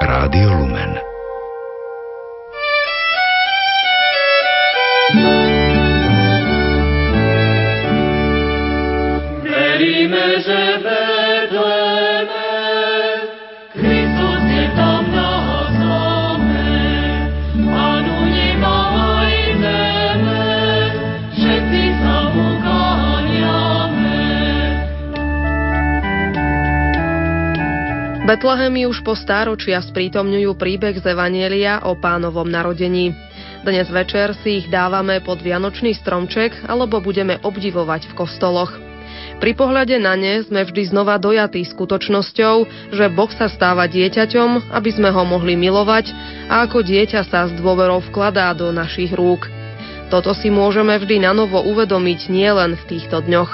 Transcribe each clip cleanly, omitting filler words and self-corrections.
Rádio Lumen. Veríme, že vedleme, Kristus je tam na zome, Panu neba aj zeme, všetci sa mu kláňame. Betlehemy už po stáročia sprítomňujú príbeh z Evanjelia o Pánovom narodení. Dnes večer si ich dávame pod vianočný stromček alebo budeme obdivovať v kostoloch. Pri pohľade na ne sme vždy znova dojatí skutočnosťou, že Boh sa stáva dieťaťom, aby sme ho mohli milovať a ako dieťa sa s dôverou vkladá do našich rúk. Toto si môžeme vždy nanovo uvedomiť nielen v týchto dňoch.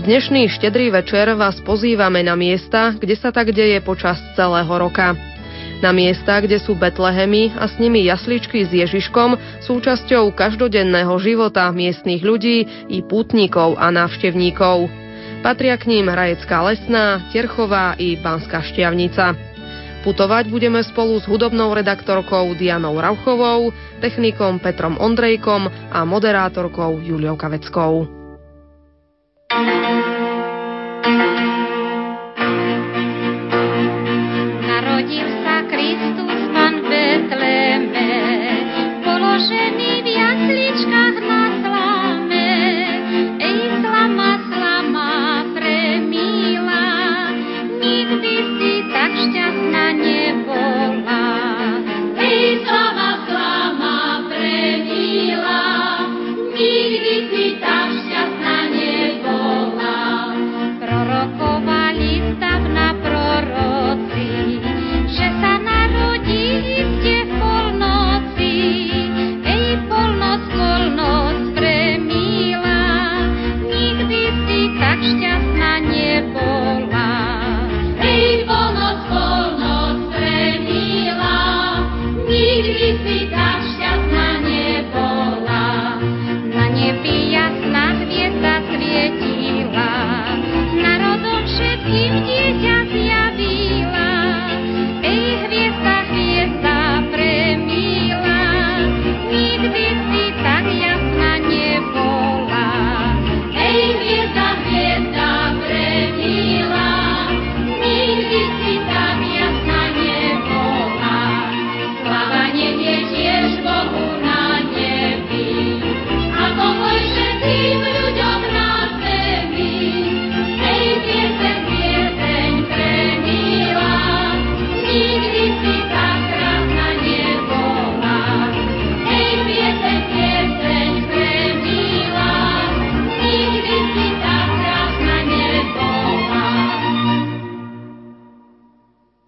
Dnešný štedrý večer vás pozývame na miesta, kde sa tak deje počas celého roka. Na miesta, kde sú Betlehemy a s nimi jasličky s Ježiškom, súčasťou každodenného života miestnych ľudí i pútnikov a návštevníkov. Patria k ním Rajecká Lesná, Terchová i Banská Štiavnica. Putovať budeme spolu s hudobnou redaktorkou Dianou Rauchovou, technikom Petrom Ondrejkom a moderátorkou Juliou Kaveckou.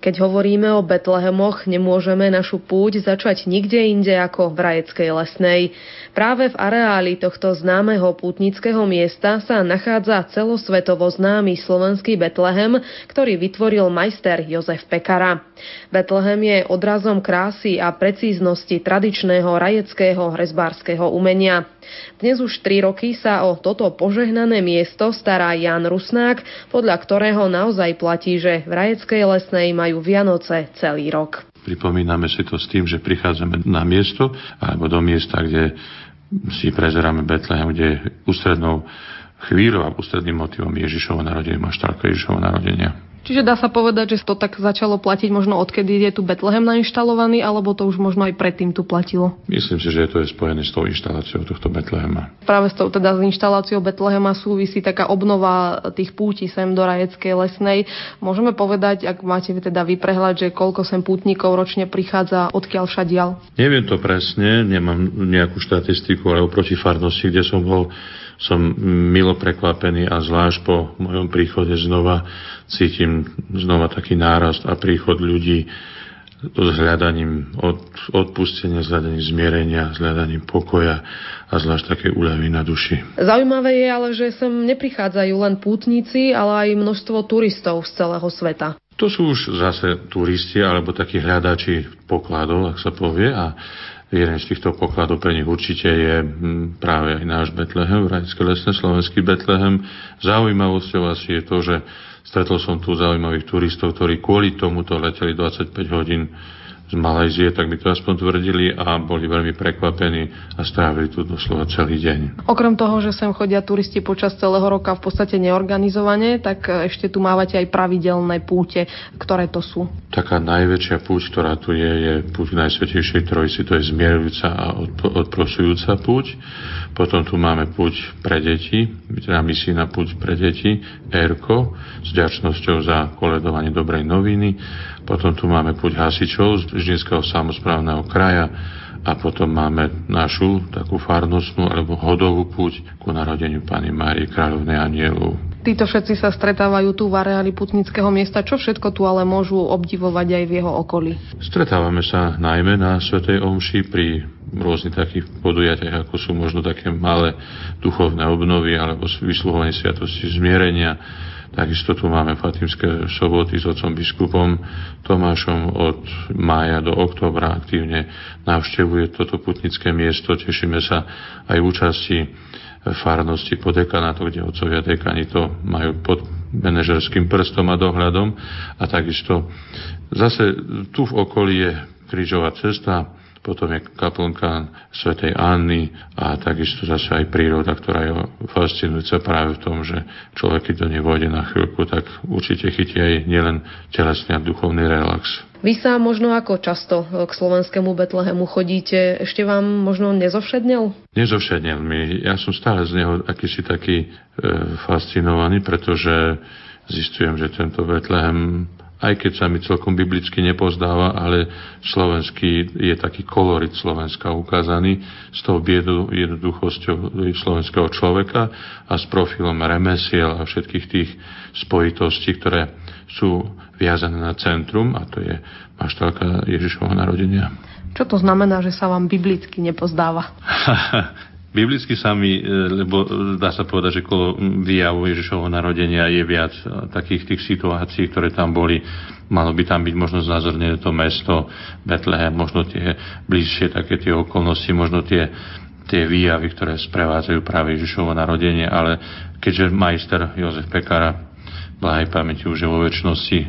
Keď hovoríme o Betlehemoch, nemôžeme našu púť začať nikde inde ako v Rajeckej Lesnej. Práve v areáli tohto známeho pútnického miesta sa nachádza celosvetovo známy slovenský Betlehem, ktorý vytvoril majster Jozef Pekara. Betlehem je odrazom krásy a precíznosti tradičného rajeckého rezbárskeho umenia. Dnes už 3 roky sa o toto požehnané miesto stará Ján Rusnák, podľa ktorého naozaj platí, že v Rajeckej Lesnej majú Vianoce celý rok. Pripomíname si to s tým, že prichádzame na miesto, alebo do miesta, kde si prezeráme Betlehem, kde ústrednou chvíľou a ústredným motivom Ježišovo narodenie, maštálka Ježišovo narodenia. Čiže dá sa povedať, že to tak začalo platiť možno odkedy je tu Betlehem nainštalovaný, alebo to už možno aj predtým tu platilo? Myslím si, že to je spojené s tou inštaláciou tohto Betlehema. Práve s inštaláciou Betlehema súvisí taká obnova tých púti sem do Rajeckej Lesnej. Môžeme povedať, ak máte teda vyprehľad, že koľko sem pútnikov ročne prichádza, odkiaľ všadiaľ? Neviem to presne, nemám nejakú štatistiku, ale oproti farnosti, kde som bol, som milo prekvapený a zvlášť po mojom príchode znova cítim taký nárast a príchod ľudí s hľadaním odpustenia, s hľadaním zmierenia, s hľadaním pokoja a zvlášť také úľavy na duši. Zaujímavé je ale, že sem neprichádzajú len pútnici, ale aj množstvo turistov z celého sveta. To sú už zase turisti alebo takí hľadači pokladov, ak sa povie, a jeden z týchto pokladov pre nich určite je práve aj náš Betlehem, Rajecká Lesná, slovenský Betlehem. Zaujímavosťou asi je to, že stretol som tu zaujímavých turistov, ktorí kvôli tomuto leteli 25 hodín z Malajzie, tak mi to aspoň tvrdili, a boli veľmi prekvapení a strávili tu doslova celý deň. Okrem toho, že sem chodia turisti počas celého roka v podstate neorganizovane, tak ešte tu mávate aj pravidelné púte. Ktoré to sú? Taká najväčšia púť, ktorá tu je púť Najsvätejšej Trojici, to je zmierujúca a odprosujúca púť. Potom tu máme púť pre deti, teda misijná púť pre deti, Erko, s vďačnosťou za koledovanie dobrej noviny. Potom tu máme púť hasičov z Ždinského samosprávneho kraja a potom máme našu takú farnostnú alebo hodovú púť ku narodeniu Panny Márie, kráľovnej anielov. Títo všetci sa stretávajú tu v areáli putnického miesta. Čo všetko tu ale môžu obdivovať aj v jeho okolí? Stretávame sa najmä na Svätej omši pri rôznych takých podujatiach, ako sú možno také malé duchovné obnovy alebo vysluhovanie sviatosti zmierenia. Takisto tu máme Fatimské soboty s otcom biskupom Tomášom. Od mája do októbra aktívne navštevuje toto putnické miesto. Tešíme sa aj účasti farnosti po dekanátu, kde otcovia dekani to majú pod manažerským prstom a dohľadom. A takisto zase tu v okolí je Krížová cesta, potom je kaplnka svätej Anny a takisto zase aj príroda, ktorá je fascinujúca práve v tom, že človek, keď do nej vôjde na chvíľku, tak určite chytí aj nielen telesný a duchovný relax. Vy sa možno ako často k slovenskému Betlehemu chodíte? Ešte vám možno nezovšednel? Nezovšednel mi. Ja som stále z neho akýsi taký fascinovaný, pretože zistujem, že tento Betlehem, aj keď sa mi celkom biblicky nepozdáva, ale slovenský je taký kolorit Slovenska ukázaný s tou biedou jednoduchosťou slovenského človeka a s profilom remesiel a všetkých tých spojitostí, ktoré sú viazané na centrum, a to je maštálka Ježišovho narodenia. Čo to znamená, že sa vám biblicky nepozdáva? Biblicky sa mi, lebo dá sa povedať, že okolo výjavu Ježišovho narodenia je viac takých tých situácií, ktoré tam boli. Malo by tam byť možno znázornené to mesto Betlehem, možno tie bližšie také tie okolnosti, možno tie výjavy, ktoré sprevádzajú práve Ježišovo narodenie, ale keďže majster Jozef Pekara, blahej pamäti už vo večnosti,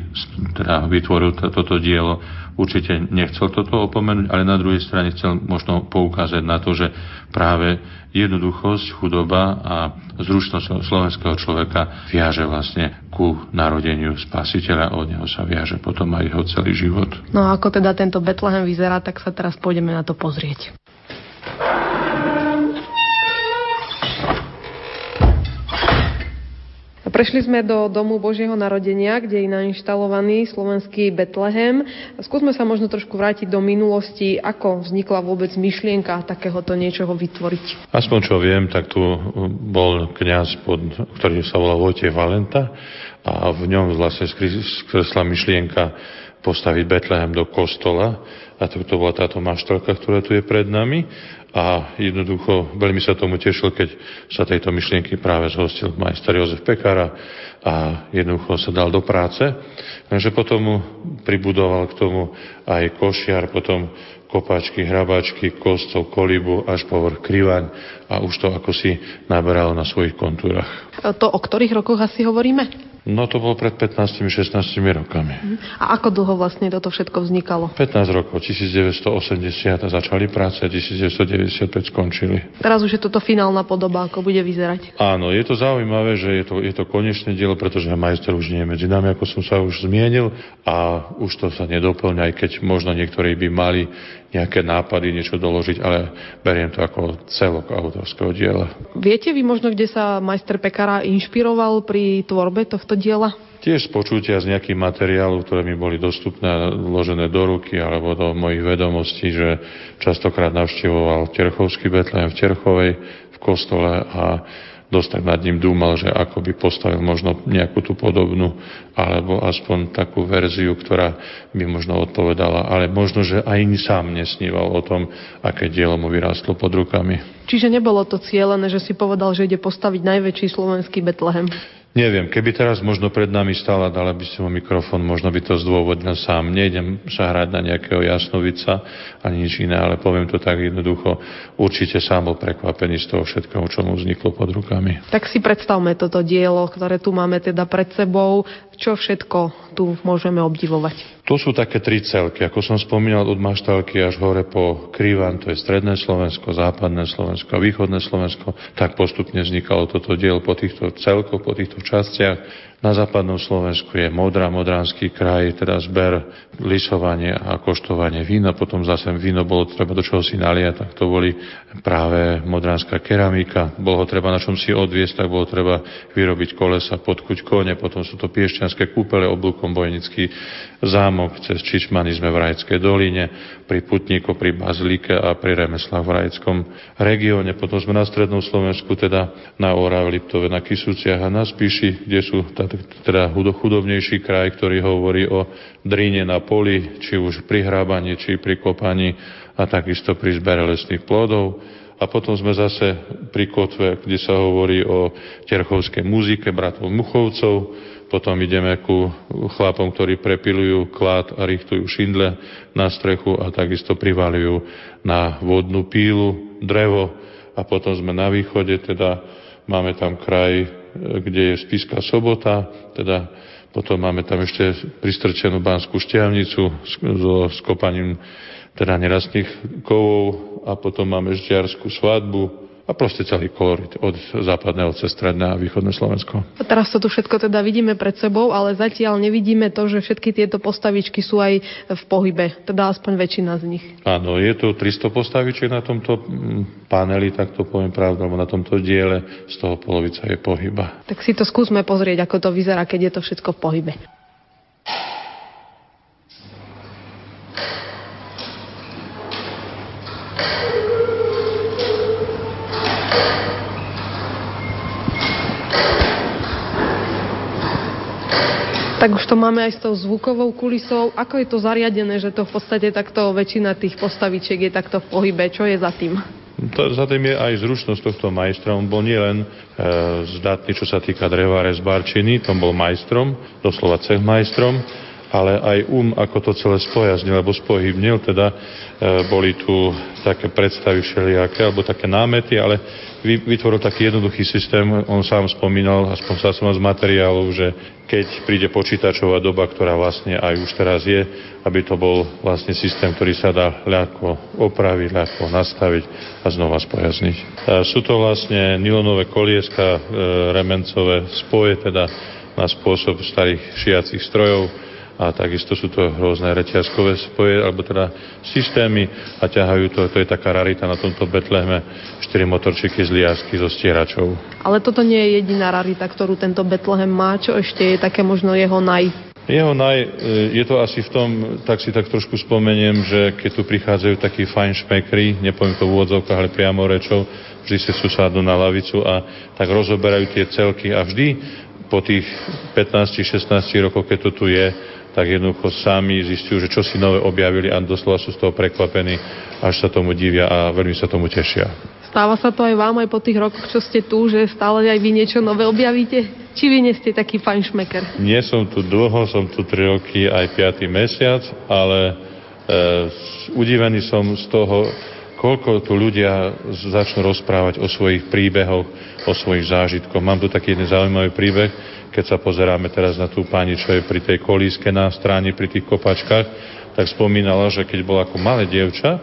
teda vytvoril toto dielo, určite nechcel toto opomenúť, ale na druhej strane chcel možno poukázať na to, že práve jednoduchosť, chudoba a zručnosť slovenského človeka viaže vlastne ku narodeniu Spasiteľa, od neho sa viaže potom aj jeho celý život. No a ako teda tento Betlehem vyzerá, tak sa teraz pôjdeme na to pozrieť. Prešli sme do domu Božieho narodenia, kde je nainštalovaný slovenský Betlehem. Skúsme sa možno trošku vrátiť do minulosti, ako vznikla vôbec myšlienka takéhoto niečoho vytvoriť. Aspoň čo viem, tak tu bol kňaz, ktorý sa volal Vojtech Valenta, a v ňom vlastne skresla myšlienka postaviť Betlehem do kostola. A to bola táto maštalka, ktorá tu je pred nami. A jednoducho veľmi sa tomu tešil, keď sa tejto myšlienky práve zhostil majster Jozef Pekara a jednoducho sa dal do práce. Takže potom pribudoval k tomu aj košiar, potom kopačky, hrabačky, kostol, kolibu, až po vrch krivaň, a už to ako si naberalo na svojich kontúrach. To o ktorých rokoch asi hovoríme? No to bolo pred 15-16 rokami. A ako dlho vlastne toto všetko vznikalo? 15 rokov, 1980 začali práce, 1995 skončili. Teraz už je toto finálna podoba, ako bude vyzerať. Áno, je to zaujímavé, že je to konečné dielo, pretože majster už nie je medzi nami, ako som sa už zmienil, a už to sa nedopĺňa, aj keď možno niektorí by mali nejaké nápady, niečo doložiť, ale beriem to ako celok autorského diela. Viete vy možno, kde sa majster Pekara inšpiroval pri tvorbe tohto diela? Tiež z počutia, z nejakých materiálov, ktoré mi boli dostupné, vložené do ruky alebo do mojich vedomostí, že častokrát navštevoval Terchovský Betlehem v Terchovej v kostole a dosť tak nad ním dúmal, že ako by postavil možno nejakú tú podobnú, alebo aspoň takú verziu, ktorá by možno odpovedala, ale možno, že aj sám nesníval o tom, aké dielo mu vyrástlo pod rukami. Čiže nebolo to cieľené, že si povedal, že ide postaviť najväčší slovenský Betlehem? Neviem, keby teraz možno pred nami stála, dala by si mu mikrofón, možno by to zdôvodnil sám. Nejdem sa hrať na nejakého jasnovica ani nič iné, ale poviem to tak jednoducho. Určite sám bol prekvapený z toho všetkého, čo mu vzniklo pod rukami. Tak si predstavme toto dielo, ktoré tu máme teda pred sebou. Čo všetko tu môžeme obdivovať? To sú také tri celky. Ako som spomínal, od Maštalky až hore po Krivan, to je stredné Slovensko, západné Slovensko a východné Slovensko, tak postupne vznikalo toto dielo po týchto celkoch, po týchto častiach. Na západnom Slovensku je Modra, Modranský kraj, teda zber, lisovanie a koštovanie vína. Potom zase víno bolo treba do čoho si naliať, tak to boli práve modranská keramika. Bolo ho treba na čom si odviesť, tak bolo treba vyrobiť kolesa, podkuť kone. Potom sú to piešťanské kúpele, Oblúkom Bojnický zámok, cez Čičmany sme v Rajckej doline, pri Putníku, pri Bazlíke a pri remeslách v Rajeckom regióne. Potom sme na strednom Slovensku, teda na Orave, Liptove, na Kisúciach a na Spiši, kde sú teda chudobnejší kraj, ktorý hovorí o drine na poli, či už pri hrábaní, či pri kopaní a takisto pri zbere lesných plodov. A potom sme zase pri Kotve, kde sa hovorí o terchovskej muzike bratov Muchovcov. Potom ideme ku chlapom, ktorí prepilujú klad a richtujú šindle na strechu a takisto privalujú na vodnú pílu, drevo. A potom sme na východe, teda máme tam kraj, kde je Spišská Sobota, teda potom máme tam ešte pristrčenú Banskú Štiavnicu so skopaním teda nerastných kovov a potom máme Žďarskú svadbu a proste celý kolorit od západného cez stredné a východné Slovensko. A teraz to tu všetko teda vidíme pred sebou, ale zatiaľ nevidíme to, že všetky tieto postavičky sú aj v pohybe, teda aspoň väčšina z nich. Áno, je tu 300 postavičiek na tomto paneli, tak to poviem pravdu, lebo na tomto diele z toho polovica je pohyba. Tak si to skúsme pozrieť, ako to vyzerá, keď je to všetko v pohybe. Tak už to máme aj s tou zvukovou kulisou. Ako je to zariadené, že to v podstate takto väčšina tých postavičiek je takto v pohybe? Čo je za tým? Za tým je aj zručnosť tohto majstra. On bol nielen zdatný, čo sa týka dreva rezbárčiny, tom bol majstrom, doslova cehmajstrom, ale aj ako to celé spojaznil, alebo spohybnil, teda boli tu také predstavy všelijaké, alebo také námety, ale vytvoril taký jednoduchý systém. On sám spomínal, aspoň sa som z materiálov, že keď príde počítačová doba, ktorá vlastne aj už teraz je, aby to bol vlastne systém, ktorý sa dá ľahko opraviť, ľahko nastaviť a znova spojazniť. Sú to vlastne nylonové kolieska, remencové spoje, teda na spôsob starých šijacích strojov, a takisto sú to rôzne reťazkové spoje, alebo teda systémy a ťahajú to, to je taká rarita na tomto Betleheme, 4 motorčíky z liasky zo stieračov. Ale toto nie je jediná rarita, ktorú tento Betlehem má, čo ešte je také možno jeho naj... je to asi v tom, tak si tak trošku spomeniem, že keď tu prichádzajú takí fajn šmekri, nepoviem to v úvodzovkách, ale priamo rečou, vždy si susádnu na lavicu a tak rozoberajú tie celky a vždy po tých 15-16 rokoch, keď to tu je, tak jednoducho sami zistujú, že čo si nové objavili a doslova sú z toho prekvapení, až sa tomu divia a veľmi sa tomu tešia. Stáva sa to aj vám, aj po tých rokoch, čo ste tu, že stále aj vy niečo nové objavíte? Či vy nie ste taký fajnšmeker? Nie som tu dlho, som tu 3 roky, aj 5. mesiac, ale udivený som z toho, koľko tu ľudia začnú rozprávať o svojich príbehoch, o svojich zážitkoch. Mám tu taký jeden zaujímavý príbeh, keď sa pozeráme teraz na tú pani, čo je pri tej kolíske na stráni, pri tých kopačkách, tak spomínala, že keď bola ako malé dievča,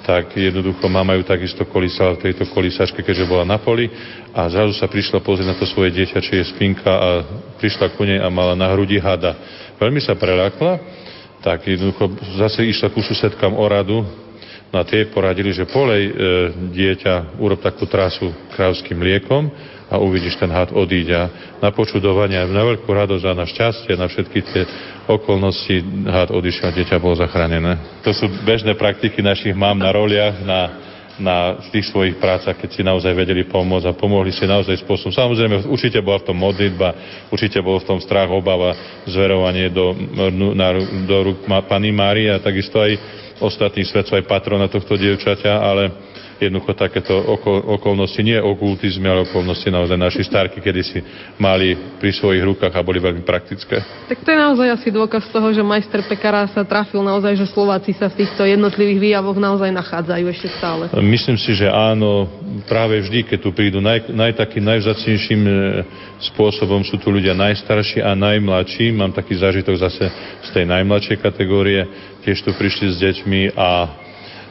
tak jednoducho mama ju takisto kolísala v tejto kolísačke, keďže bola na poli a zrazu sa prišla pozrieť na to svoje dieťa, či je spinka a prišla ku nej a mala na hrudi hada. Veľmi sa preľakla, tak jednoducho zase išla ku susedkám o radu. No a tie poradili, že polej dieťa, urob takú trasu krávským mliekom a uvidíš, ten had odíde. Na počudovanie, na veľkú radosť a na šťastie, na všetky tie okolnosti had odišiel, dieťa bolo zachránené. To sú bežné praktiky našich mám na roliach, na na tých svojich prácach, keď si naozaj vedeli pomôcť a pomohli si naozaj spôsobom. Samozrejme, určite bola v tom modlitba, určite bol v tom strach, obava, zverovanie do rúk Panny Márie a takisto aj ostatných svetcov, aj patrona tohto dievčaťa, ale jednoducho takéto okolnosti, nie okultizmy, ale okolnosti naozaj naši starky kedysi mali pri svojich rukách a boli veľmi praktické. Tak to je naozaj asi dôkaz toho, že majster Pekara sa trafil naozaj, že Slováci sa v týchto jednotlivých výjavoch naozaj nachádzajú ešte stále. Myslím si, že áno, práve vždy, keď tu prídu takým najvzácnejším spôsobom, sú tu ľudia najstarší a najmladší. Mám taký zážitok zase z tej najmladšej kategórie, tiež tu prišli s deťmi a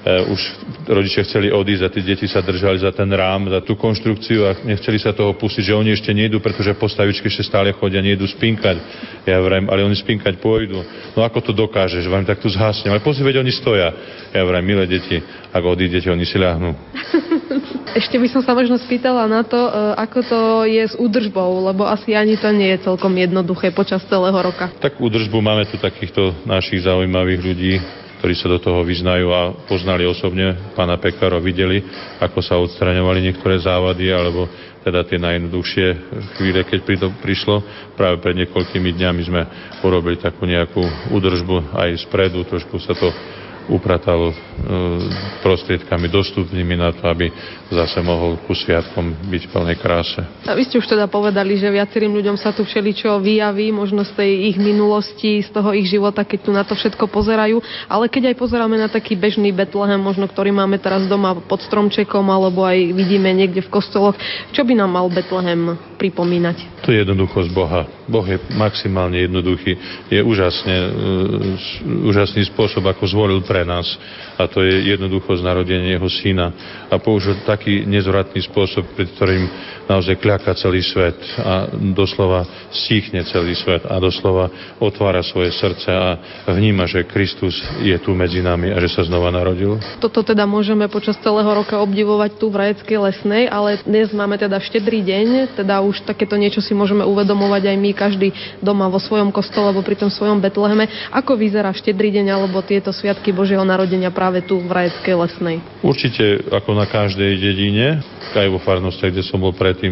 už rodičia chceli odísť a tí deti sa držali za ten rám, za tú konštrukciu a nechceli sa toho pustiť, že oni ešte nejdu, pretože postavičky ešte stále chodia, nejdu spinkať. Ja vrajím, ale oni spinkať pôjdu. No ako to dokážeš? Vrajím, tak tu zhasnem. Ale pozri, veď oni stoja. Ja vrajím, milé deti, ak odídete, oni si ľahnú. Ešte by som sa možno spýtala na to, ako to je s údržbou, lebo asi ani to nie je celkom jednoduché počas celého roka. Tak údržbu máme tu takýchto našich zaujímavých ľudí, ktorí sa do toho vyznajú a poznali osobne pána Pekara, videli, ako sa odstraňovali niektoré závady, alebo teda tie najjednoduchšie chvíle, keď prišlo. Práve pred niekoľkými dňami sme urobili takú nejakú údržbu aj spredu, trošku sa to upratalo prostriedkami dostupnými na to, aby zase mohol ku sviatkom byť v plnej kráse. A vy ste už teda povedali, že viacerým ľuďom sa tu všeličo vyjaví, možno z tej ich minulosti, z toho ich života, keď tu na to všetko pozerajú, ale keď aj pozeráme na taký bežný Betlehem, možno ktorý máme teraz doma pod stromčekom, alebo aj vidíme niekde v kostoloch, čo by nám mal Betlehem pripomínať? To je jednoduchosť Boha. Boh je maximálne jednoduchý. Je úžasný spôsob, ako zvolil pre nás. A to je jednoducho narodenie jeho syna. A použil taký nezvratný spôsob, pri ktorým naozaj kľaká celý svet a doslova stíchne celý svet a doslova otvára svoje srdce a vníma, že Kristus je tu medzi nami a že sa znova narodil. Toto teda môžeme počas celého roka obdivovať tu v Rajeckej Lesnej, ale dnes máme teda Štedrý deň, teda už takéto niečo si môžeme uvedomovať aj my, každý doma vo svojom kostole alebo pri tom svojom Betleheme. Ako vyzerá Štedrý deň alebo tieto sviatky Božieho narodenia práve tu v Rajeckej Lesnej? Určite, ako na každej dedine, aj vo farnosti, kde som bol predtým,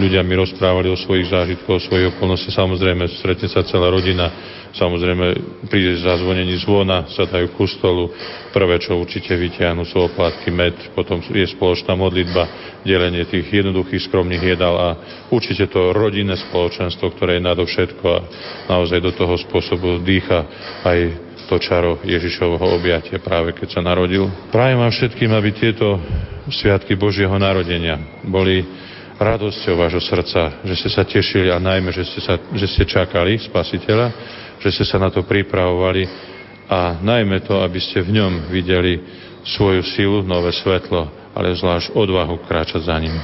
ľudia mi rozprávali o svojich zážitkoch, o svojich okolnosti. Samozrejme, stretne sa celá rodina, samozrejme, pri zazvonení zvona sa dajú ku stolu. Prvé, čo určite vytiahnu, sú oplátky, med, potom je spoločná modlitba, delenie tých jednoduchých, skromných jedál a určite to rodinné spoločenstvo, ktoré je nadovšetko a naozaj do toho spôsobu dýcha aj to čaro Ježišovho objatia práve keď sa narodil. Prajem vám všetkým, aby tieto sviatky Božieho narodenia boli radosťou vášho srdca, že ste sa tešili a najmä, že ste čakali Spasiteľa, že ste sa na to pripravovali a najmä to, aby ste v ňom videli svoju silu, nové svetlo, ale zvlášť odvahu kráčať za ním.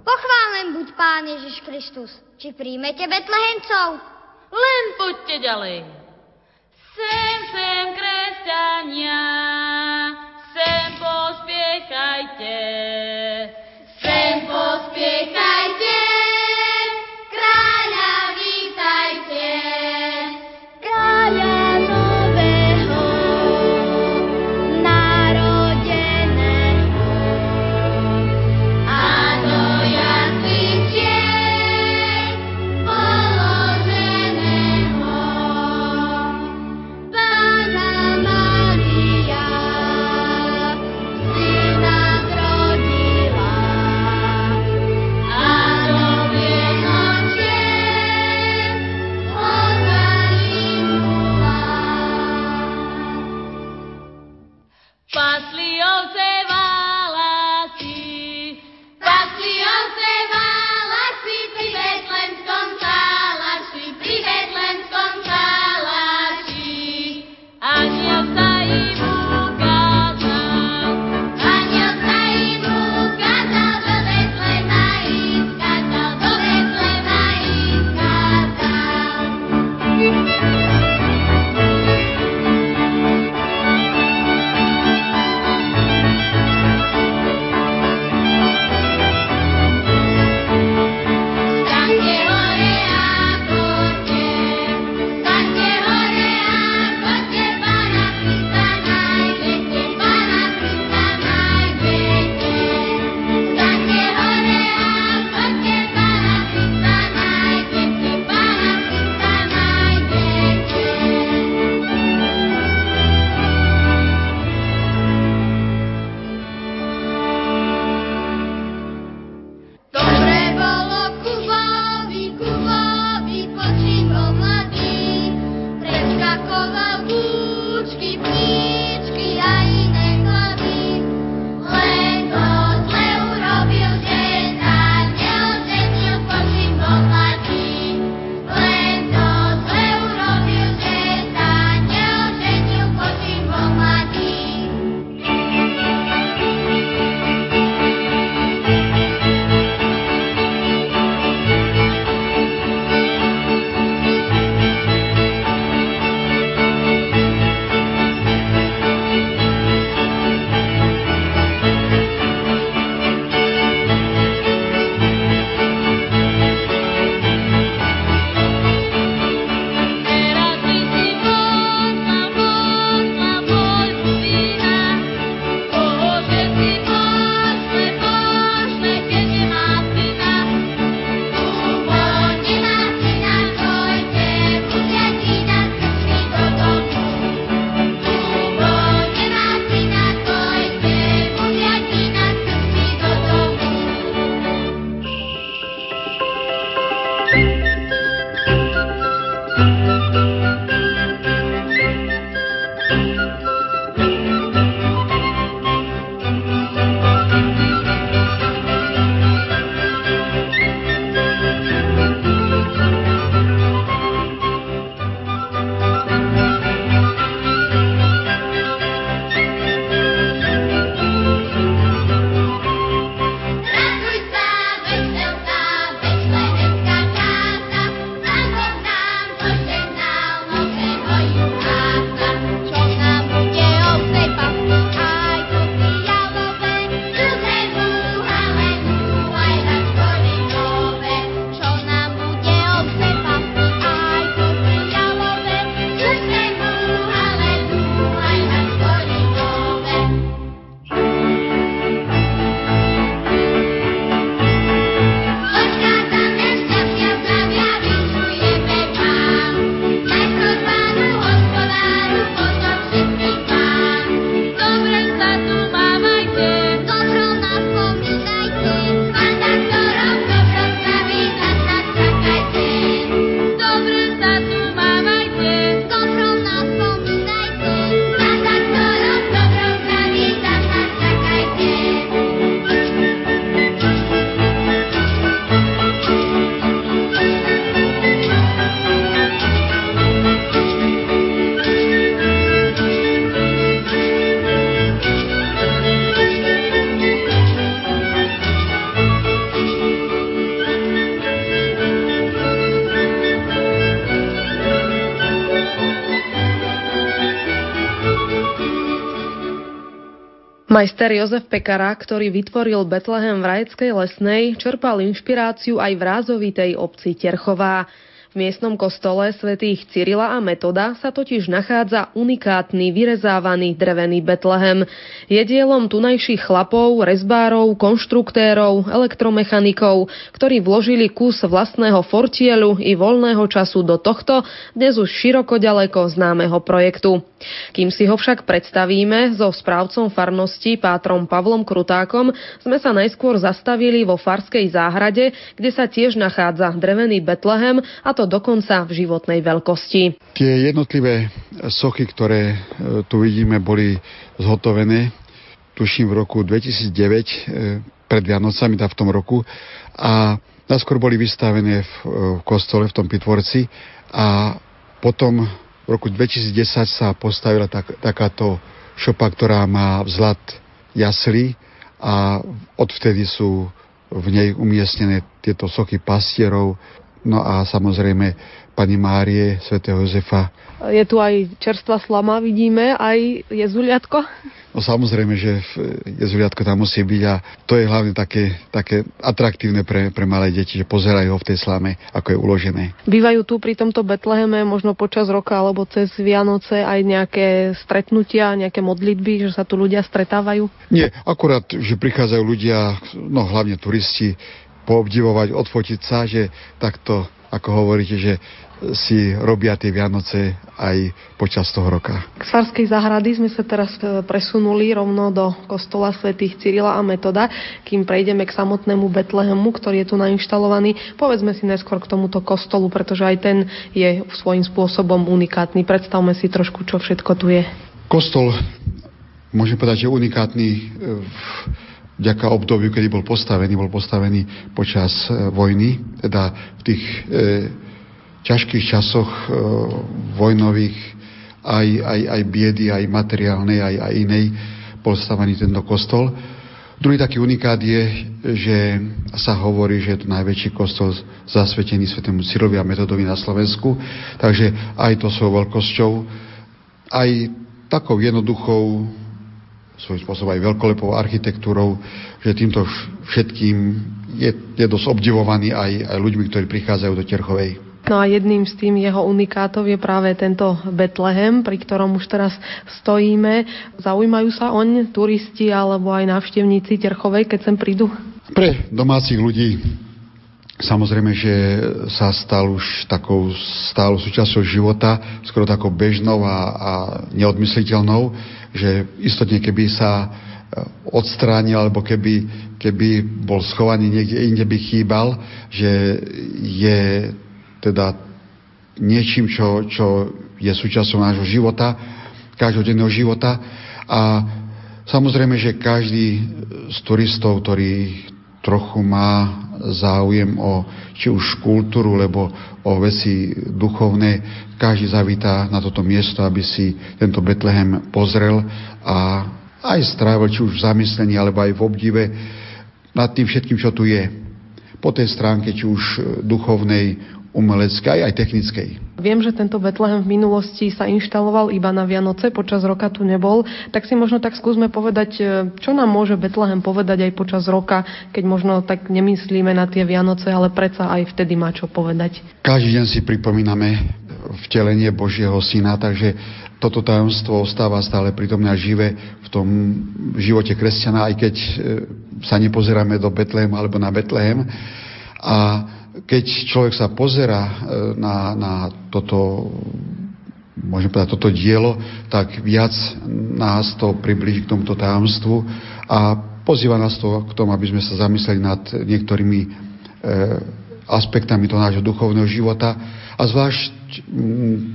Pochválen buď Pán Ježiš Kristus, či príjmete Betlehemcov? Len poďte ďalej. Sem, kresťania, sem pospiechajte. Sem pospiechajte, kráľa vítajte. Kráľa nového, narodeného. Áno, jazvičie, položeného. Mária, si nás rodí. Majster Jozef Pekara, ktorý vytvoril Betlehem v Rajeckej Lesnej, čerpal inšpiráciu aj v rázovitej obci Terchová. V miestnom kostole svätých Cyrila a Metoda sa totiž nachádza unikátny vyrezávaný drevený Betlehem. Je dielom tunajších chlapov, rezbárov, konštruktérov, elektromechanikov, ktorí vložili kus vlastného fortieľu i voľného času do tohto, dnes už široko ďaleko známeho projektu. Kým si ho však predstavíme, so správcom farnosti pátrom Pavlom Krutákom sme sa najskôr zastavili vo farskej záhrade, kde sa tiež nachádza drevený Betlehem, a to dokonca v životnej veľkosti. Tie jednotlivé sochy, ktoré tu vidíme, boli zhotovené, tuším, v roku 2009, pred Vianocami, v tom roku, a naskôr boli vystavené v kostole, v tom Pitvorci, a potom v roku 2010 sa postavila takáto šopa, ktorá má vzhľad jaslí, a odvtedy sú v nej umiestnené tieto sochy pastierov, no a samozrejme pani Márie, svätého Jozefa. Je tu aj čerstvá slama, vidíme, aj jezuliatko. No samozrejme, že jezuliatko tam musí byť, a to je hlavne také atraktívne pre malé deti, že pozerajú ho v tej slame, ako je uložené. Bývajú tu pri tomto Betleheme možno počas roka alebo cez Vianoce aj nejaké stretnutia, nejaké modlitby, že sa tu ľudia stretávajú? Nie, akurát, že prichádzajú ľudia, no hlavne turisti, poobdivovať, odfotiť sa, že takto, ako hovoríte, že si robia tie Vianoce aj počas toho roka. K farskej záhrady sme sa teraz presunuli rovno do kostola svätých Cyrila a Metoda. Kým prejdeme k samotnému Betlehemu, ktorý je tu nainštalovaný, povedzme si neskôr k tomuto kostolu, pretože aj ten je svojím spôsobom unikátny. Predstavme si trošku, čo všetko tu je. Kostol, môžem povedať, že unikátny vďaka obdobiu, kedy bol postavený počas vojny, teda v tých ťažkých časoch vojnových, aj biedy, aj materiálnej, aj inej, bol stavaný tento kostol. Druhý taký unikát je, že sa hovorí, že je to najväčší kostol zasvetený svätému Cyrilovi a Metodovi na Slovensku, takže aj to svojou veľkosťou, aj takou jednoduchou, svojím spôsobom aj veľkolepou architektúrou, že týmto všetkým je dosť obdivovaný aj ľuďmi, ktorí prichádzajú do Terchovej. No a jedným z tým jeho unikátov je práve tento Betlehem, pri ktorom už teraz stojíme. Zaujímajú sa oň turisti alebo aj návštevníci Terchovej, keď sem prídu? Pre domácich ľudí samozrejme, že sa stal už takou stálou súčasťou života, skoro takou bežnou a neodmysliteľnou, že istotne, keby sa odstránil, alebo keby bol schovaný niekde inde, by chýbal, že je teda niečím, čo je súčasťou nášho života, každodenného života, a samozrejme, že každý z turistov, ktorý trochu má záujem o či už kultúru, lebo o veci duchovné, každý zavítá na toto miesto, aby si tento Betlehem pozrel a aj strávil či už v zamyslení, alebo aj v obdive nad tým všetkým, čo tu je. Po tej stránke či už duchovnej, umeleckej, aj technickej. Viem, že tento Betlehem v minulosti sa inštaloval iba na Vianoce, počas roka tu nebol, tak si možno tak skúsme povedať, čo nám môže Betlehem povedať aj počas roka, keď možno tak nemyslíme na tie Vianoce, ale predsa aj vtedy má čo povedať. Každý deň si pripomíname vtelenie Božieho Syna, takže toto tajomstvo ostáva stále prítomné a živé v tom živote kresťana, aj keď sa nepozeráme do Betlehema alebo na Betlehem. A keď človek sa pozerá na toto, môžem povedať, toto dielo, tak viac nás to priblíži k tomuto tajomstvu a pozýva nás to k tomu, aby sme sa zamysleli nad niektorými aspektami toho nášho duchovného života. A zvlášť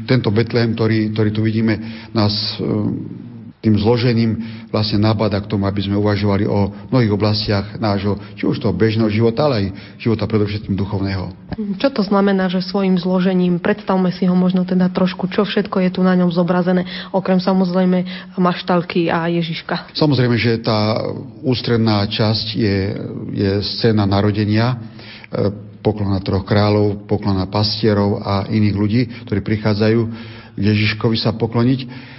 tento Betlehem, ktorý tu vidíme, nás tým zložením vlastne nabáda k tomu, aby sme uvažovali o mnohých oblastiach nášho, či už toho bežného života, ale aj života predovšetkým duchovného. Čo to znamená, že svojim zložením? Predstavme si ho možno teda trošku, čo všetko je tu na ňom zobrazené, okrem samozrejme maštalky a Ježiška. Samozrejme, že tá ústredná časť je scéna narodenia, poklon na troch kráľov, poklon na pastierov a iných ľudí, ktorí prichádzajú k Ježiškovi sa pokloniť.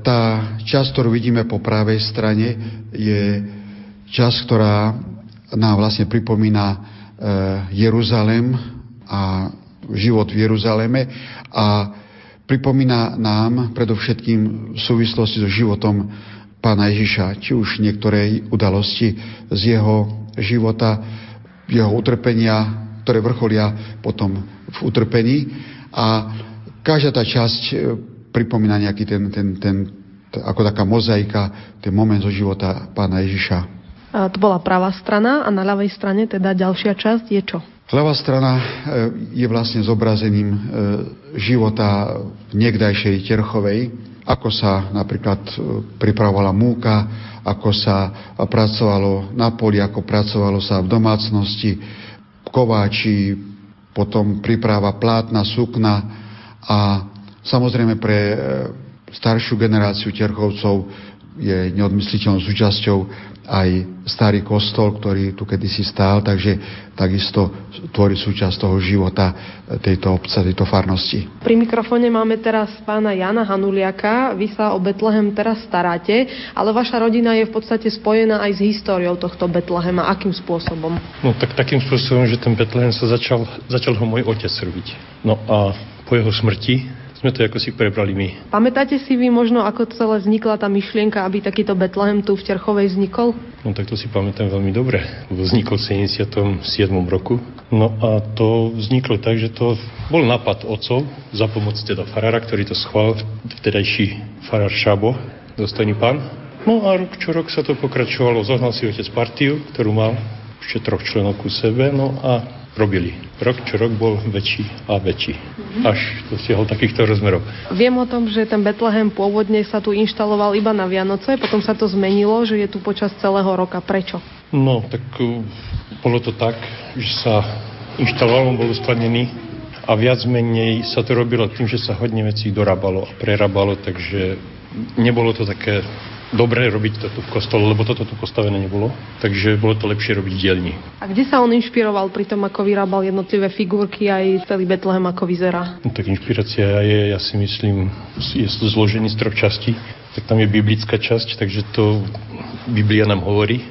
Tá časť, ktorú vidíme po pravej strane, je časť, ktorá nám vlastne pripomína Jeruzalém a život v Jeruzaleme a pripomína nám predovšetkým v súvislosti so životom Pána Ježiša, či už niektoré udalosti z jeho života, jeho utrpenia, ktoré vrcholia potom v utrpení. A každá tá časť pripomína nejaký ten ako taká mozaika, ten moment zo života Pána Ježiša. A to bola pravá strana a na ľavej strane teda ďalšia časť je čo? Ľavá strana je vlastne zobrazením života v niekdajšej Terchovej, ako sa napríklad pripravovala múka, ako sa pracovalo na poli, ako pracovalo sa v domácnosti, kováči, potom príprava plátna, sukna a samozrejme pre staršiu generáciu Terchovcov je neodmysliteľnou súčasťou aj starý kostol, ktorý tu kedysi stál, takže takisto tvorí súčasť toho života tejto obce, tejto farnosti. Pri mikrofóne máme teraz pána Jana Hanuliaka. Vy sa o Betlehem teraz staráte, ale vaša rodina je v podstate spojená aj s históriou tohto Betlehema. Akým spôsobom? No tak takým spôsobom, že ten Betlehem sa začal ho môj otec robiť. No a po jeho smrti sme to ako si prebrali my. Pamätáte si vy možno, ako celé vznikla tá myšlienka, aby takýto Betlehem tu v Terchovej vznikol? No tak to si pamätám veľmi dobre. Vznikol v 77. roku. No a to vzniklo tak, že to bol nápad otcov za pomoc teda farára, ktorý to schválil, vtedajší farár Šábo, dostojný pán. No a rok čo rok sa to pokračovalo. Zohnal si otec partiu, ktorú mal ešte troch členov ku sebe, no a robili. Rok čo rok bol väčší a väčší. Až dosiahol takýchto rozmerov. Viem o tom, že ten Betlehem pôvodne sa tu inštaloval iba na Vianoce, potom sa to zmenilo, že je tu počas celého roka. Prečo? No, tak bolo to tak, že sa inštaloval, bol uskladnený a viac menej sa to robilo tým, že sa hodne vecí dorábalo a prerábalo, takže nebolo to také dobre robiť to tu v kostole, lebo toto tu postavené nebolo, takže bolo to lepšie robiť v dielni. A kde sa on inšpiroval pri tom, ako vyrábal jednotlivé figurky aj celý Betlehem, ako vyzerá? No, tak inšpirácia je, ja si myslím, je zložený z troch častí. Tak tam je biblická časť, takže to Biblia nám hovorí,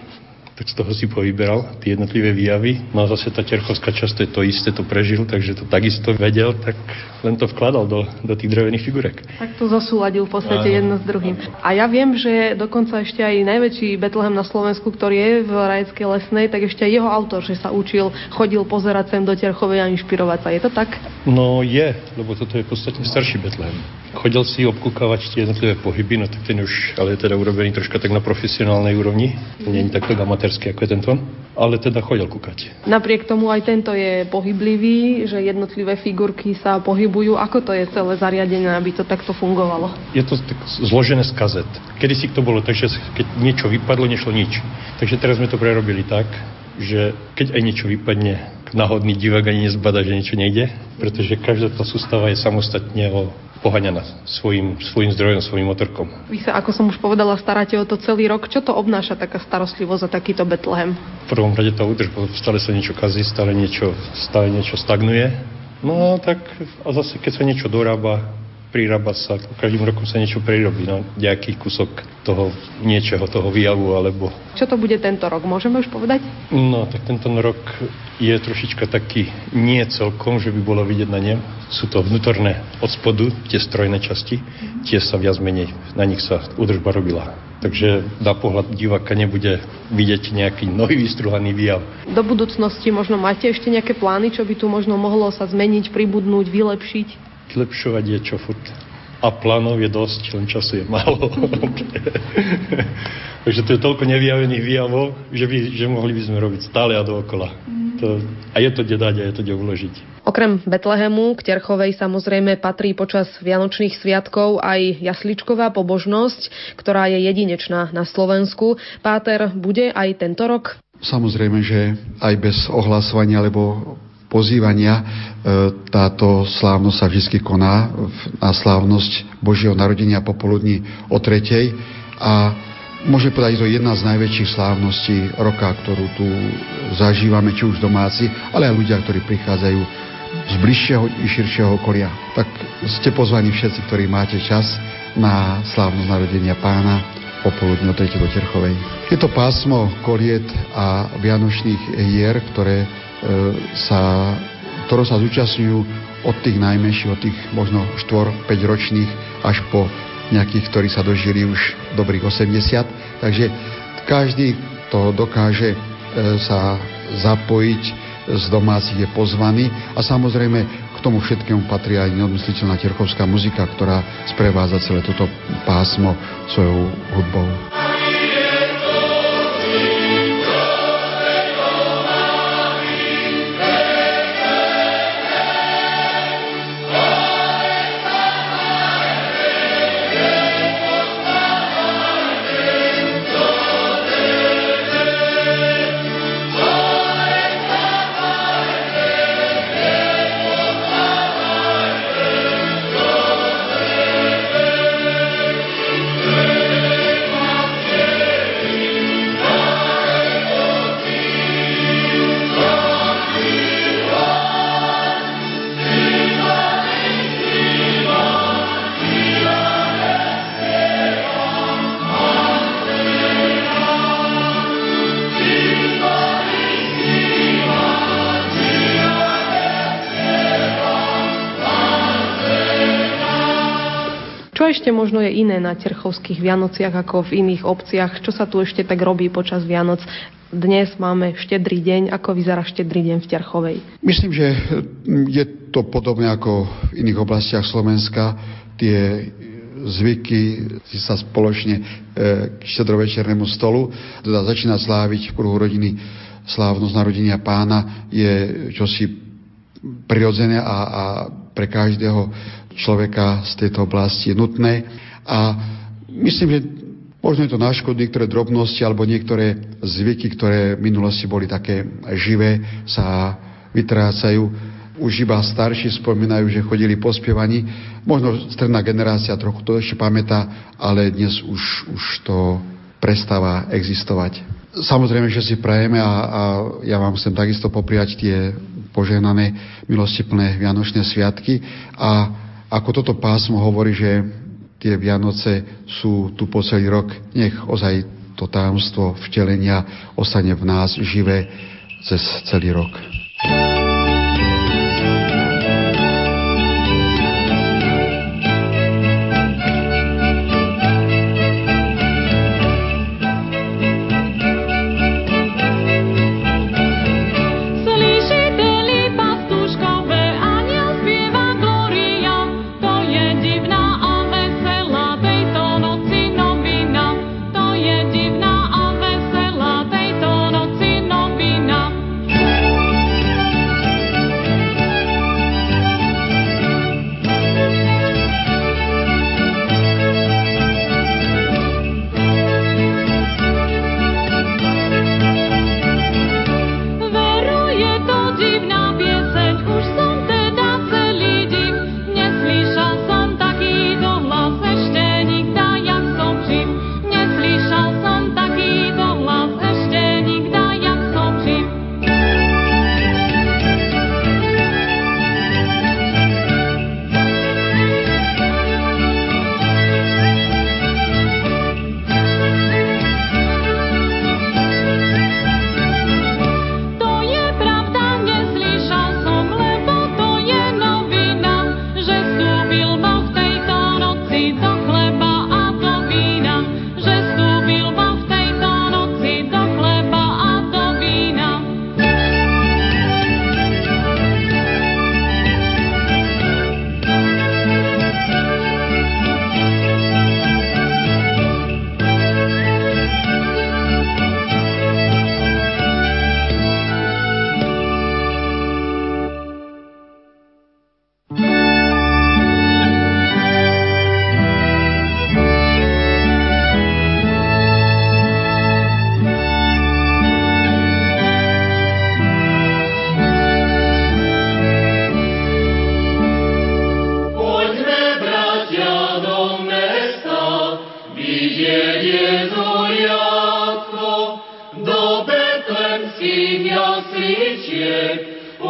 tak z toho si povyberal tie jednotlivé výjavy. No a zase tá terchovská časť, to je to isté, to prežil, takže to takisto vedel, tak len to vkladal do tých drevených figurek. Tak to zosúladil v podstate jedno s druhým. A ja viem, že dokonca ešte aj najväčší Betlehem na Slovensku, ktorý je v Rajeckej Lesnej, tak ešte jeho autor, že sa učil, chodil pozerať sem do Terchovej a inšpirovať sa. Je to tak? No je, lebo toto je podstatne starší Betlehem. Chodil si obkúkavať tie jednotlivé pohyby, no tak ten už, ale je teda urobený troška tak na profesionálnej úrovni. Nie je takto amatérsky, ako je tento, ale teda chodil kúkať. Napriek tomu aj tento je pohyblivý, že jednotlivé figurky sa pohybujú. Ako to je celé zariadené, aby to takto fungovalo? Je to tak zložené z kazet. Kedysi to bolo tak, že keď niečo vypadlo, nešlo nič. Takže teraz sme to prerobili tak, že keď aj niečo vypadne, náhodný divák ani nezbada, že niečo nejde, pretože každá tá sústava je samostatne poháňaná svojím zdrojom, svojím motorkom. Vy sa, ako som už povedala, staráte o to celý rok. Čo to obnáša taká starostlivosť za takýto Betlehem? V prvom rade tá údržba, stále sa niečo kazí, stále niečo stagnuje. No tak a zase keď sa niečo dorába, prirába sa, každým rokom sa niečo prirobí, no nejaký kúsok toho niečoho, toho výjavu alebo... Čo to bude tento rok, môžeme už povedať? No tak tento rok je trošička taký nie celkom, že by bolo vidieť na nem. Sú to vnútorné od spodu, tie strojné časti, tie sa viac menej, na nich sa údržba robila. Takže na pohľad diváka nebude vidieť nejaký nový vystruhaný výjav. Do budúcnosti možno máte ešte nejaké plány, čo by tu možno mohlo sa zmeniť, pribudnúť, vylepšiť? Vylepšovať je čo furt. A plánov je dosť, len času je málo. Takže to je toľko nevyjavených výjavov, že mohli by sme robiť stále a dookola. A je to kde dať a je to kde uložiť. Okrem Betlehemu k Terchovej samozrejme patrí počas Vianočných sviatkov aj jasličková pobožnosť, ktorá je jedinečná na Slovensku. Páter, bude aj tento rok? Samozrejme, že aj bez ohlasovania, lebo pozývania, táto slávnosť sa vždy koná na slávnosť Božieho narodenia popoludní o 3:00 a môžeme povedať, že to je jedna z najväčších slávností roka, ktorú tu zažívame, či už domáci, ale aj ľudia, ktorí prichádzajú z bližšieho i širšieho okolia. Tak ste pozvaní všetci, ktorí máte čas na slávnosť narodenia Pána popoludne o 3. v Terchovej. Je to pásmo koliet a vianočných hier, ktoré sa zúčastňujú od tých najmenších, od tých možno 4-5 ročných až po nejakých, ktorí sa dožili už dobrých 80. Takže každý to dokáže sa zapojiť, z domácich je pozvaný a samozrejme k tomu všetkému patrí aj neodmysliteľná terchovská muzika, ktorá sprevádza celé toto pásmo svojou hudbou. Ešte možno je iné na terchovských Vianociach ako v iných obciach. Čo sa tu ešte tak robí počas Vianoc? Dnes máme štedrý deň. Ako vyzerá štedrý deň v Terchovej? Myslím, že je to podobné ako v iných oblastiach Slovenska. Tie zvyky sa spoločne k štedrovečernému stolu začína sláviť v kruhu rodiny slávnosť narodenia Pána. Je čosi prirodzené a pre každého človeka z tejto oblasti je nutné a myslím, že možno je to na škodu niektoré drobnosti alebo niektoré zvyky, ktoré v minulosti boli také živé, sa vytrácajú. Už iba starší spomínajú, že chodili pospievaní. Možno stredná generácia trochu to ešte pamätá, ale dnes už to prestáva existovať. Samozrejme, že si prajeme a ja vám chcem takisto popriať tie požehnané milostiplné vianočné sviatky a ako toto pásmo hovorí, že tie Vianoce sú tu po celý rok, nech ozaj to tajomstvo vtelenia ostane v nás živé cez celý rok.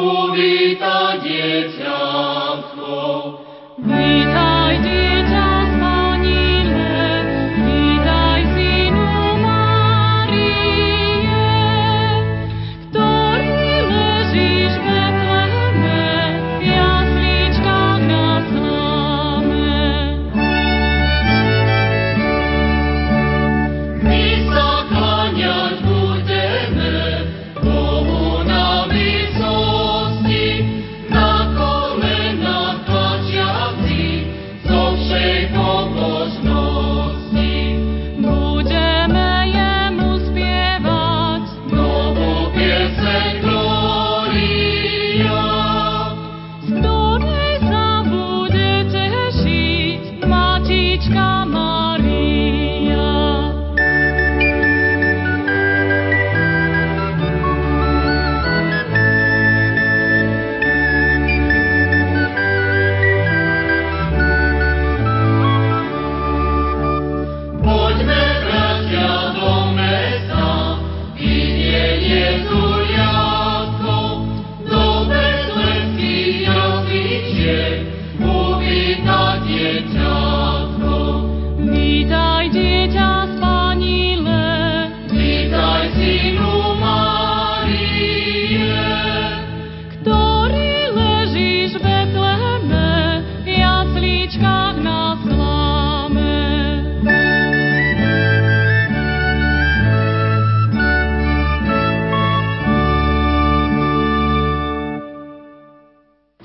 Vítaj, dieťa, sláni.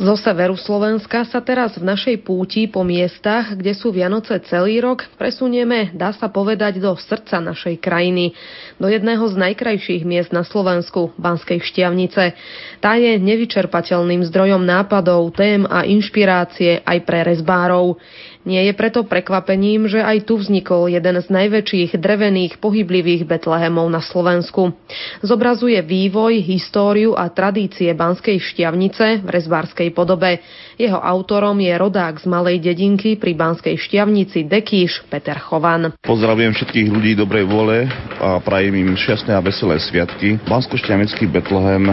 Zo severu Slovenska sa teraz v našej púti po miestach, kde sú Vianoce celý rok, presunieme, dá sa povedať, do srdca našej krajiny. Do jedného z najkrajších miest na Slovensku, Banskej Štiavnice. Tá je nevyčerpateľným zdrojom nápadov, tém a inšpirácie aj pre rezbárov. Nie je preto prekvapením, že aj tu vznikol jeden z najväčších drevených pohyblivých Betlehemov na Slovensku. Zobrazuje vývoj, históriu a tradície Banskej Štiavnice v rezbárskej podobe. Jeho autorom je rodák z malej dedinky pri Banskej Štiavnici Dekíš Peter Chovan. Pozdravujem všetkých ľudí dobrej vôle a prajem im šťastné a veselé sviatky. Banskoštiavnický Betlehem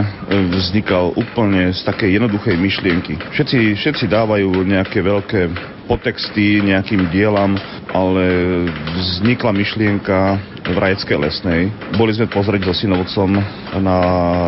vznikal úplne z takej jednoduchej myšlienky. Všetci dávajú nejaké veľké podtexty nejakým dielam, ale vznikla myšlienka v Rajeckej Lesnej. Boli sme pozrieť so synovcom na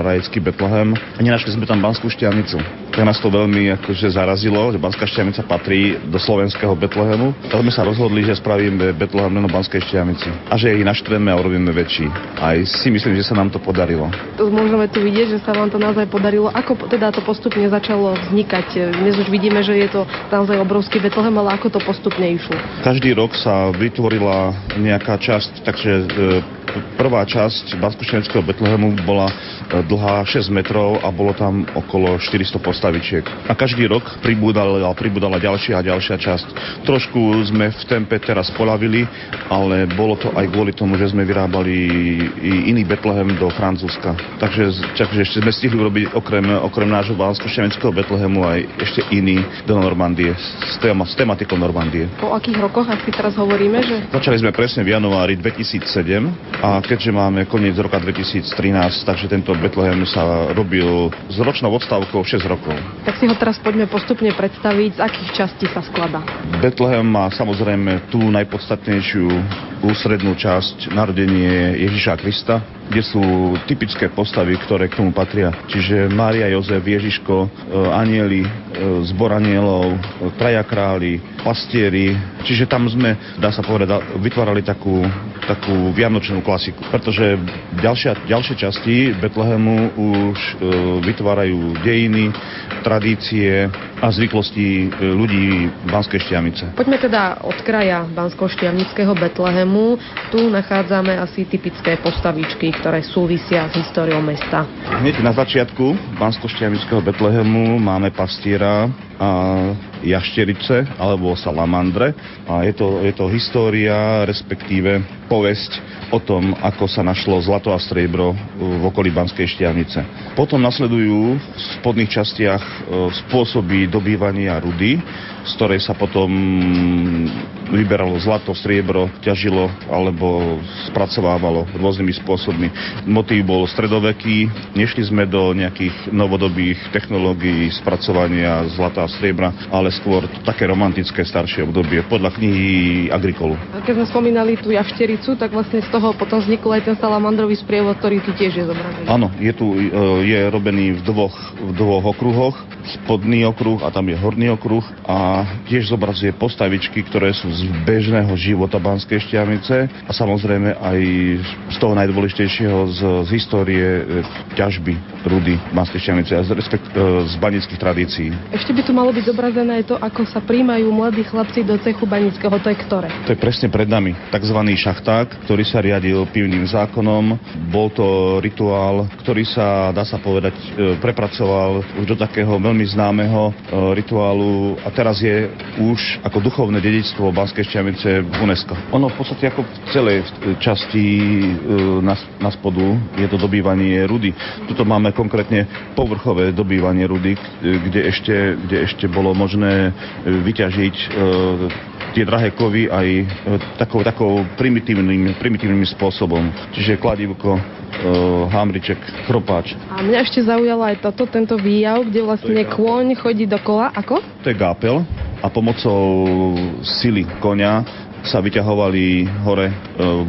Rajecký Betlehem a nenašli sme tam Banskú Štiavnicu. Tak nás to veľmi zarazilo, že Banská Štiavnica patrí do slovenského Betlehemu. Tak sme sa rozhodli, že spravíme Betlehem len o Banskej Štiavnici a že ich naštveme a urobíme väčší. Aj si myslím, že sa nám to podarilo. Môžeme tu vidieť, že sa vám to naozaj podarilo. Ako teda to postupne začalo vznikať? Dnes už vidíme, že je to naozaj obrovský Betlehem, ale ako to postupne išlo? Každý rok sa vytvorila nejaká časť, takže prvá časť Banskoštiavnického Betlehemu bola dlhá 6 metrov a bolo tam okolo 400 postavičiek. A každý rok pribúdala ďalšia a ďalšia časť. Trošku sme v tempe teraz polavili, ale bolo to aj kvôli tomu, že sme vyrábali iný Betlehem do Francúzska. Takže ešte sme stihli urobiť okrem nášho Banskoštiavnického Betlehemu aj ešte iný do Normandie s tematikou Normandie. O akých rokoch, ak si teraz hovoríme? Začali sme presne v januári 2007 a keďže máme koniec roka 2013, takže tento Betlehem sa robil s ročnou odstávkou 6 rokov. Tak si ho teraz poďme postupne predstaviť, z akých častí sa skladá. Betlehem má samozrejme tú najpodstatnejšiu ústrednú časť, narodenie Ježiša Krista, kde sú typické postavy, ktoré k tomu patria. Čiže Mária, Jozef, Ježiško, anjeli, zbor anjelov, traja králi, pastieri. Čiže tam sme, dá sa povedať, vytvárali takú vianočnú klasiku. Pretože ďalšie časti Betlehemu už vytvárajú dejiny, tradície a zvyklosti ľudí Banskej Štiavnice. Poďme teda od kraja Banskoštiavnického Betlehemu. Tu nachádzame asi typické postavičky, ktoré súvisia s históriou mesta. Hneď na začiatku Banskoštiavnického Betlehemu máme pastiera a jašterice alebo salamandre a je to história, respektíve povesť o tom, ako sa našlo zlato a striebro v okolí Banskej Štiavnice. Potom nasledujú v spodných častiach spôsoby dobývania rudy, z ktorej sa potom vyberalo zlato, striebro, ťažilo alebo spracovávalo rôznymi spôsobmi. Motív bol stredoveký, nešli sme do nejakých novodobých technológií spracovania zlata a striebra, ale skôr také romantické staršie obdobie podľa knihy Agricolu. A keď sme spomínali tú jaštericu, tak vlastne z toho potom vznikol aj ten salamandrový sprievod, ktorý tu tiež je zobrazený. Áno, je robený v dvoch okruhoch, spodný okruh a tam je horný okruh a tiež zobrazuje postavičky, ktoré sú z bežného života Banskej Štiavnice a samozrejme aj z toho najdôležitejšieho z histórie ťažby rudy Banskej Štiavnice a z banických tradícií. Ešte by tu malo byť zobrazené to, ako sa príjmajú mladí chlapci do cechu banického, to je ktoré? To je presne pred nami, takzvaný šachták, ktorý sa riadil pivným zákonom. Bol to rituál, ktorý sa, dá sa povedať, prepracoval už do takého veľmi známeho rituálu a teraz je už ako duchovné dedičstvo Banskej Štiavnice v UNESCO. Ono v podstate ako v celej časti na spodu je to dobývanie rudy. Tuto máme konkrétne povrchové dobývanie rudy, kde ešte bolo možné vyťažiť tie drahé kovy aj takou primitívnym spôsobom. Čiže kladivko, hamriček, chropáč. A mňa ešte zaujalo aj tento výjav, kde vlastne kôň chodí dokola. Ako? To je gápel a pomocou sily koňa sa vyťahovali hore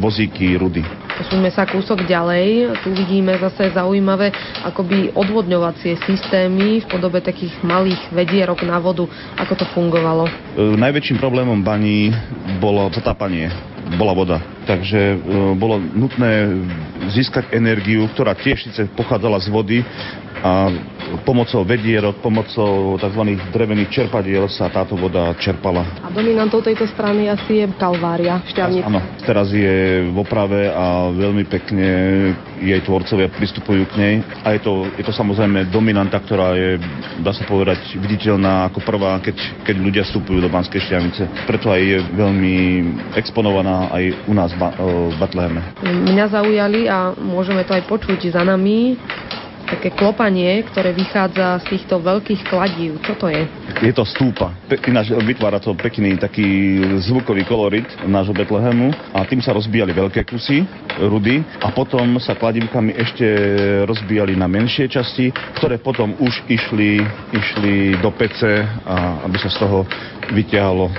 vozíky rudy. Posuňme sa kúsok ďalej, tu vidíme zase zaujímavé akoby odvodňovacie systémy v podobe takých malých vedierok na vodu. Ako to fungovalo? Najväčším problémom baní bolo zatápanie, bola voda. Takže bolo nutné získať energiu, ktorá tiež síce pochádzala z vody a pomocou vedierok, pomocou tzv. Drevených čerpadiel sa táto voda čerpala. A dominantou tejto strany asi je Kalvária, Štiavnica. Áno, teraz je v oprave a veľmi pekne jej tvorcovia pristupujú k nej. A je to samozrejme dominanta, ktorá je, dá sa povedať, viditeľná ako prvá, keď ľudia vstupujú do Banskej Štiavnice. Preto aj je veľmi exponovaná aj u nás v Betleheme. Mňa zaujali a môžeme to aj počuť za nami, také klopanie, ktoré vychádza z týchto veľkých kladív. Čo to je? Je to stúpa. Ináč vytvára to pekný taký zvukový kolorit nášho Betlehemu a tým sa rozbíjali veľké kusy rudy a potom sa kladívkami ešte rozbíjali na menšie časti, ktoré potom už išli do pece, a aby sa z toho vyťahol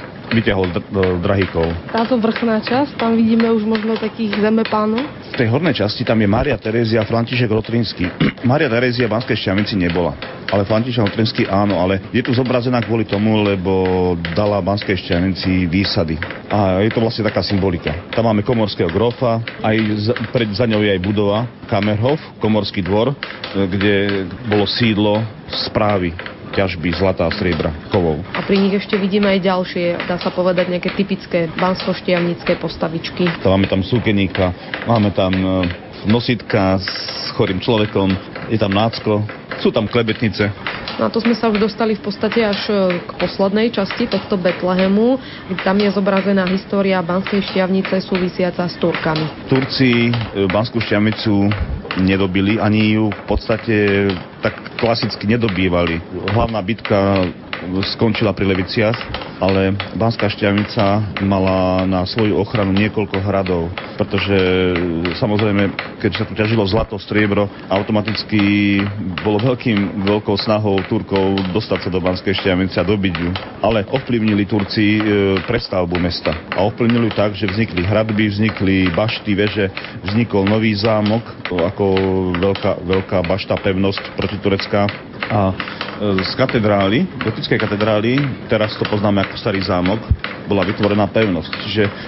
drahíkov. Táto vrchná časť, tam vidíme už možno takých zemepánov. V tej hornej časti tam je Mária Terézia a František Rotrinský. Mária Terézia v Banskej Štiavnici nebola, ale František Rotrinský áno, ale je tu zobrazená kvôli tomu, lebo dala Banskej Štiavnici výsady. A je to vlastne taká symbolika. Tam máme komorského grofa, aj za ňou je aj budova Kamerhof, komorský dvor, kde bolo sídlo správy ťažby zlata a striebra, kovov. A pri nich ešte vidíme aj ďalšie, dá sa povedať, nejaké typické banskoštiavnické postavičky. Máme tam súkeníka, máme tam nositka s chorým človekom, je tam nácko, sú tam klebetnice. No a to sme sa už dostali v podstate až k poslednej časti tohto Betlehemu. Tam je zobrazená história Banskej Štiavnice súvisiaca s Turkami. Turci Banskú Štiavnicu nedobili, ani ju v podstate tak klasicky nedobývali. Hlavná bitka skončila pri Leviciach, ale Banská Štiavnica mala na svoju ochranu niekoľko hradov, pretože samozrejme, keď sa tu ťažilo zlato, striebro, automaticky bolo veľkou snahou Turkov dostať sa do Banskej Štiavnice a dobiť ju. Ale ovplyvnili Turci prestavbu mesta. A ovplyvnili tak, že vznikli hradby, vznikli bašty, veže, vznikol nový zámok, ako veľká bašta, pevnosť protiturecká. A z katedrály, gotickej katedrály, teraz to poznáme ako Starý zámok, bola vytvorená pevnosť,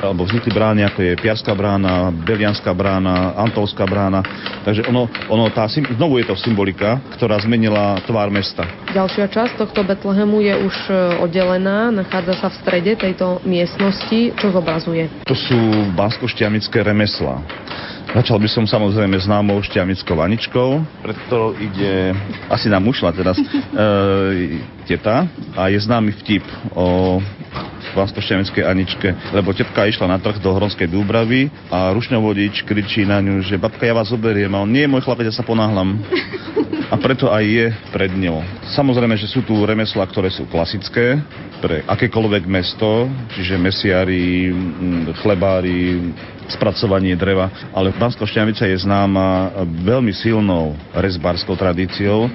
alebo vznikli brány, ako je Piarská brána, Belianská brána, Antolská brána, takže znovu je to symbolika, ktorá zmenila tvár mesta. Ďalšia časť tohto Betlehemu je už oddelená, nachádza sa v strede tejto miestnosti, čo zobrazuje. To sú banskoštiavnické remeslá. Začal by som samozrejme známou šťavnickou vaničkou, pred ktorou ide, asi nám ušla teraz, teta, a je známy vtip o banskoštiavnickej Aničke, lebo tetka išla na trh do Hronskej Dúbravy a rušňovodič kričí na ňu, že babka, ja vás zoberiem, a on, nie, môj chlapec, ja sa ponáhlam. A preto aj je pred ňou. Samozrejme, že sú tu remeslá, ktoré sú klasické pre akékoľvek mesto, čiže mesiari, chlebári, spracovanie dreva, ale Banská Štiavnica je známa veľmi silnou rezbárskou tradíciou,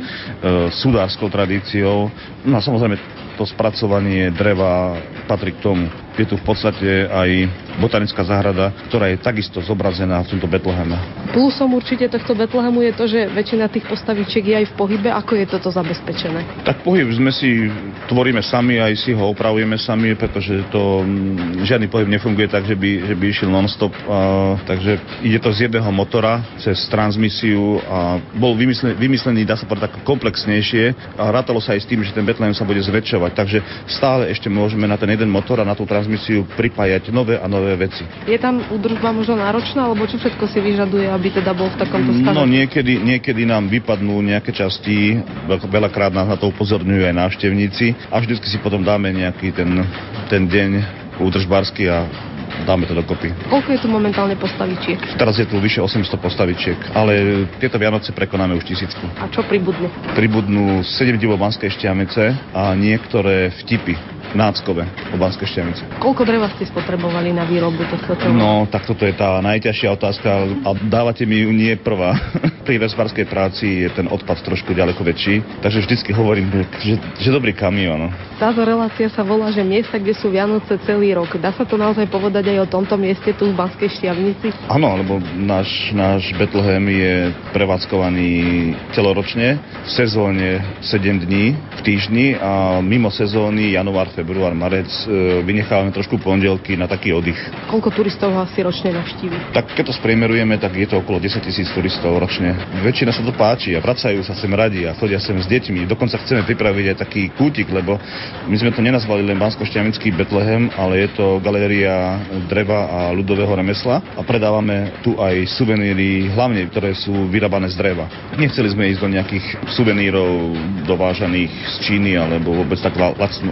sudárskou tradíciou, no a samozrejme to spracovanie dreva patrí k tomu. Je tu v podstate aj botanická záhrada, ktorá je takisto zobrazená v tomto Betleheme. Plusom určite tohto Betlehemu je to, že väčšina tých postavičiek je aj v pohybe. Ako je toto zabezpečené? Tak pohyb sme si tvoríme sami, aj si ho opravujeme sami, pretože to žiadny pohyb nefunguje tak, že by išiel non-stop. Takže ide to z jedného motora cez transmisiu a bol vymyslený, dá sa povedať, tak komplexnejšie a rátalo sa aj s tým, že ten Betlehem sa bude zväčšovať. Takže stále ešte môžeme na ten jeden motor a na tú transmisiu pripájať nové a nové veci. Je tam údržba možno náročná, alebo čo všetko si vyžaduje, aby teda bol v takomto stave? No niekedy nám vypadnú nejaké časti, veľakrát nás na to upozorňujú aj návštevníci a vždycky si potom dáme nejaký ten deň údržbársky a dáme to dokopy. Koľko je tu momentálne postavičiek? Teraz je tu vyše 800 postavičiek, ale tieto Vianoce prekonáme už 1000. A čo pribudnú? Pribudnú 7 divov Banskej Štiavnice a niektoré vtipy na Ackove o Banskej Štiavnici. Koľko dreva ste spotrebovali na výrobu tohto dreva? No, tak toto je tá najťažšia otázka a dávate mi ju nie prvá. Pri rezbárskej práci je ten odpad trošku ďaleko väčší, takže vždycky hovorím, že dobrý kamión. Táto relácia sa volá, že miesta, kde sú Vianoce celý rok. Dá sa to naozaj povedať aj o tomto mieste tu v Banskej Štiavnici? Áno, lebo náš Betlehem je prevádzkovaný celoročne, v sezóne 7 dní v týždni a mimo sezóny január, február. február, marec. Vynechávame trošku pondelky na taký oddych. Koľko turistov asi ročne navštíví? Tak keď to spriemerujeme, tak je to okolo 10 000 turistov ročne. Väčšina sa to páči a vracajú sa sem radi a chodia sem s deťmi. Dokonca chceme pripraviť aj taký kútik, lebo my sme to nenazvali len Bansko Štiavnický Betlehem, ale je to galéria dreva a ľudového remesla a predávame tu aj suveníry, hlavne ktoré sú vyrábané z dreva. Nechceli sme ísť do nejakých suvenírov dovážaných z Číny alebo vôbec tak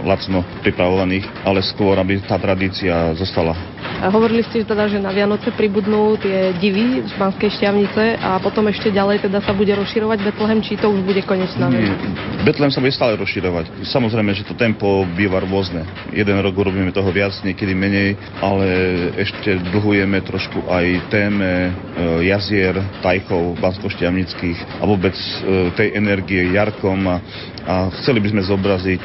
lacno pripravovaných, ale skôr, aby tá tradícia zostala. A hovorili ste teda, že na Vianoce pribudnú tie divy z Banskej Štiavnice a potom ešte ďalej teda sa bude rozširovať Betlehem, či to už bude konečná vec? Betlehem sa bude stále rozširovať. Samozrejme, že to tempo býva rôzne. Jeden rok urobíme toho viac, niekedy menej, ale ešte dlhujeme trošku aj téme jazier, tajkov banskoštiavnických a vôbec tej energie jarkom a chceli by sme zobraziť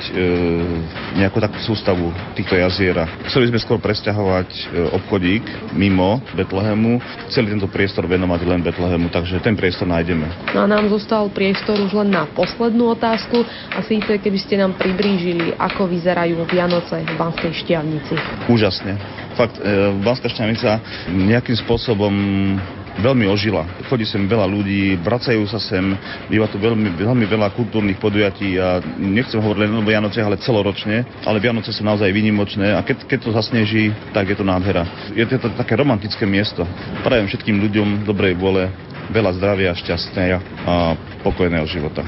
nejakú takú sústavu týchto jazier. Chceli by sme skôr presťahovať obchodík mimo Betlehemu. Chceli tento priestor venovať len Betlehemu, takže ten priestor nájdeme. No a nám zostal priestor už len na poslednú otázku a síce, keby ste nám priblížili, ako vyzerajú Vianoce v Banskej Štiavnici. Úžasne. Fakt, Banská Štiavnica nejakým spôsobom veľmi ožila. Chodí sem veľa ľudí, vracajú sa sem, býva tu veľmi, veľmi veľa kultúrnych podujatí a nechcem hovoriť len o Vianoce, ale celoročne, ale Vianoce sú naozaj výnimočné a keď to zasneží, tak je to nádhera. Je to také romantické miesto. Prajem všetkým ľuďom dobrej vôle, veľa zdravia, šťastného a pokojného života.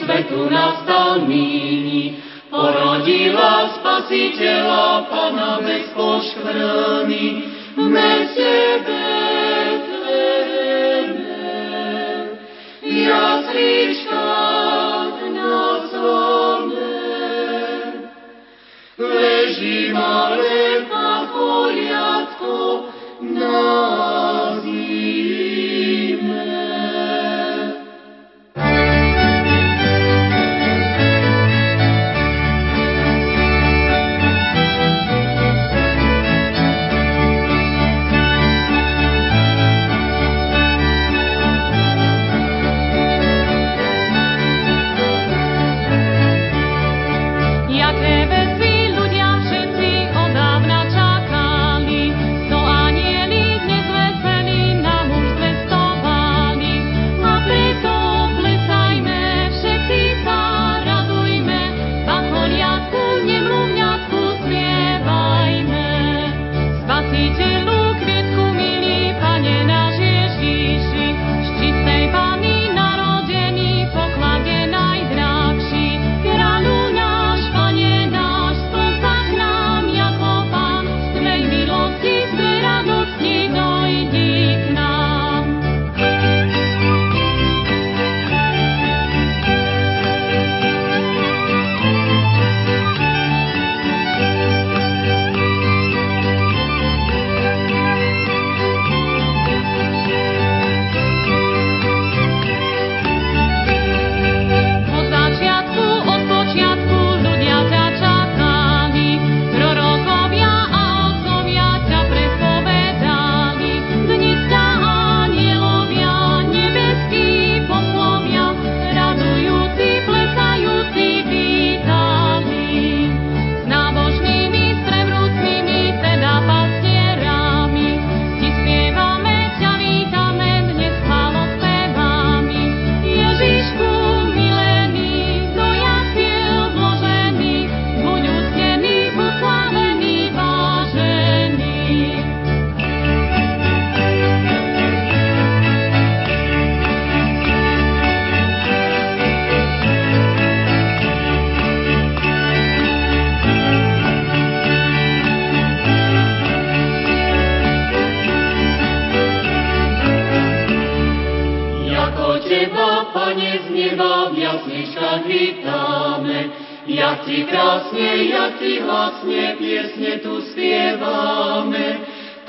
Svetu nastal míní, porodila Spasiteľa, Pana bez poškvrny. V meste Betlehem, v jasličkách na solném, leží malé pacholiatko na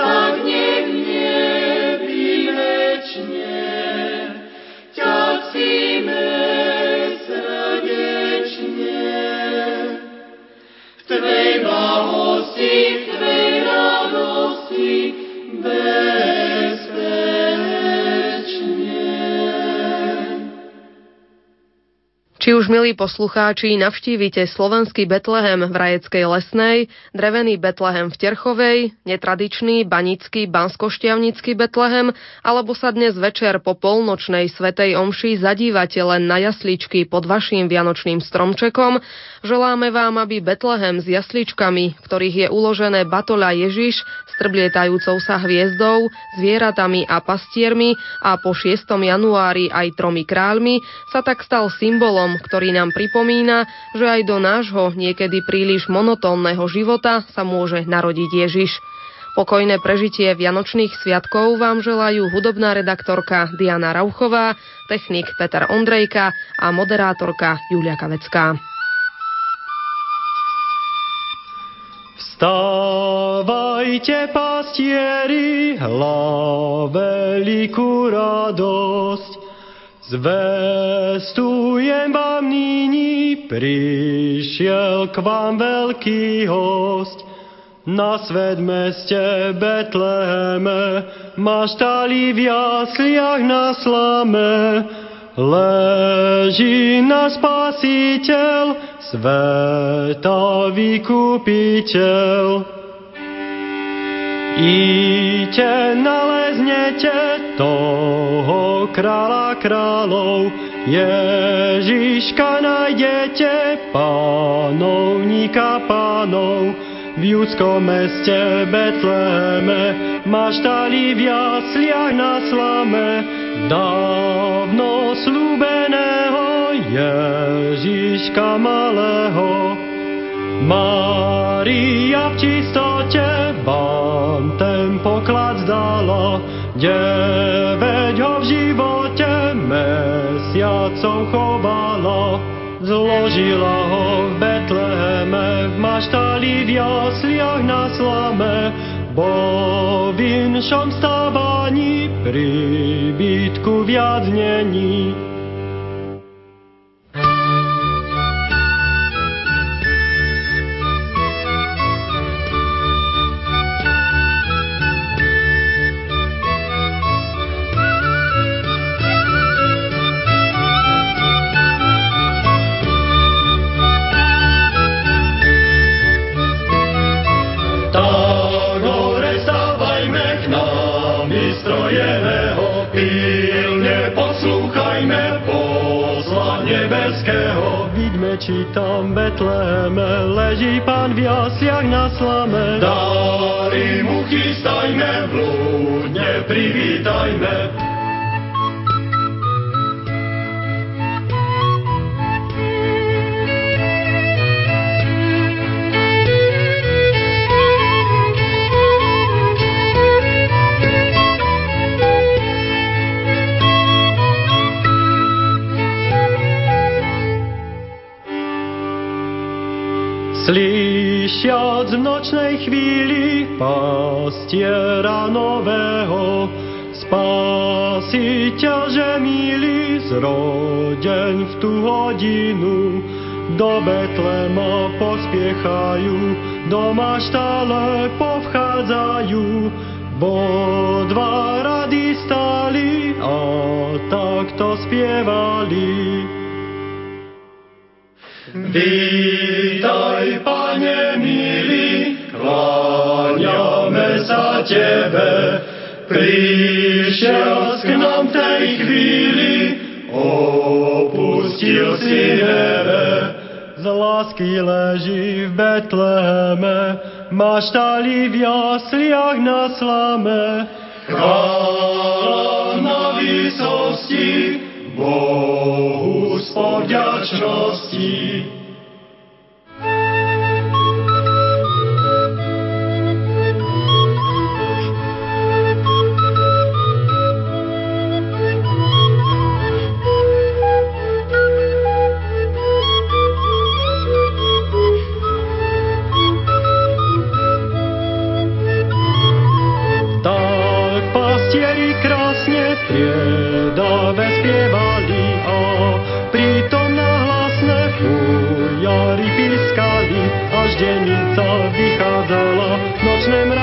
tak niech nie i lecznie. Či už, milí poslucháči, navštívite slovenský Betlehem v Rajeckej Lesnej, drevený Betlehem v Terchovej, netradičný banický banskoštiavnický Betlehem, alebo sa dnes večer po polnočnej svätej omši zadívate len na jasličky pod vaším vianočným stromčekom, želáme vám, aby Betlehem s jasličkami, v ktorých je uložené batoľa Ježiš s trblietajúcou sa hviezdou, zvieratami a pastiermi a po 6. januári aj 3 kráľmi, sa tak stal symbolom, ktorý nám pripomína, že aj do nášho niekedy príliš monotónneho života sa môže narodiť Ježiš. Pokojné prežitie vianočných sviatkov vám želajú hudobná redaktorka Diana Rauchová, technik Peter Ondrejka a moderátorka Julia Kavecká. Vstávajte, pastieri, hláve veľkú radosť, zvestujem vám nyní, prišiel k vám veľký host. Na svet meste Betleheme, maštali v jasliach na slame, leží náš spasiteľ, sveta vykupiteľ. Iďte, naleznete toho kráľa kráľov, Ježiška nájdete, panovníka pánov. V judskom meste Betleheme, maštali v jasliach na slame, dávno slúbeného Ježiška malého. Mária v čistote vám ten poklad zdala, 9 ho v živote mesiacov chovala. Zložila ho v Betleheme, v maštali v jasliach na slame, bo v inšom stávaní príbytku viac není. Či tam v Betleheme leží pán v jasliach na slame. Dári mu chystajme, blúdne privítajme. Slyšiac v nočnej chvíli pastiera nového, Spasiteľ, že milý, zrodeň v tú hodinu, do Betlema pospiechajú, do maštale povchádzajú, bo dva rady stali a takto spievali. Vítaj, Pane milý, kláňame sa Tebe, prišiel k nám v tej chvíli, opustil si nebe. Z lásky leží v Betleheme, maštali v jasliach na slame. Chvála na výsosti, Bohu z povďačnosti. Tak pastieri krásne triedave spieva, až denica vychádzala v nočnom rádiu.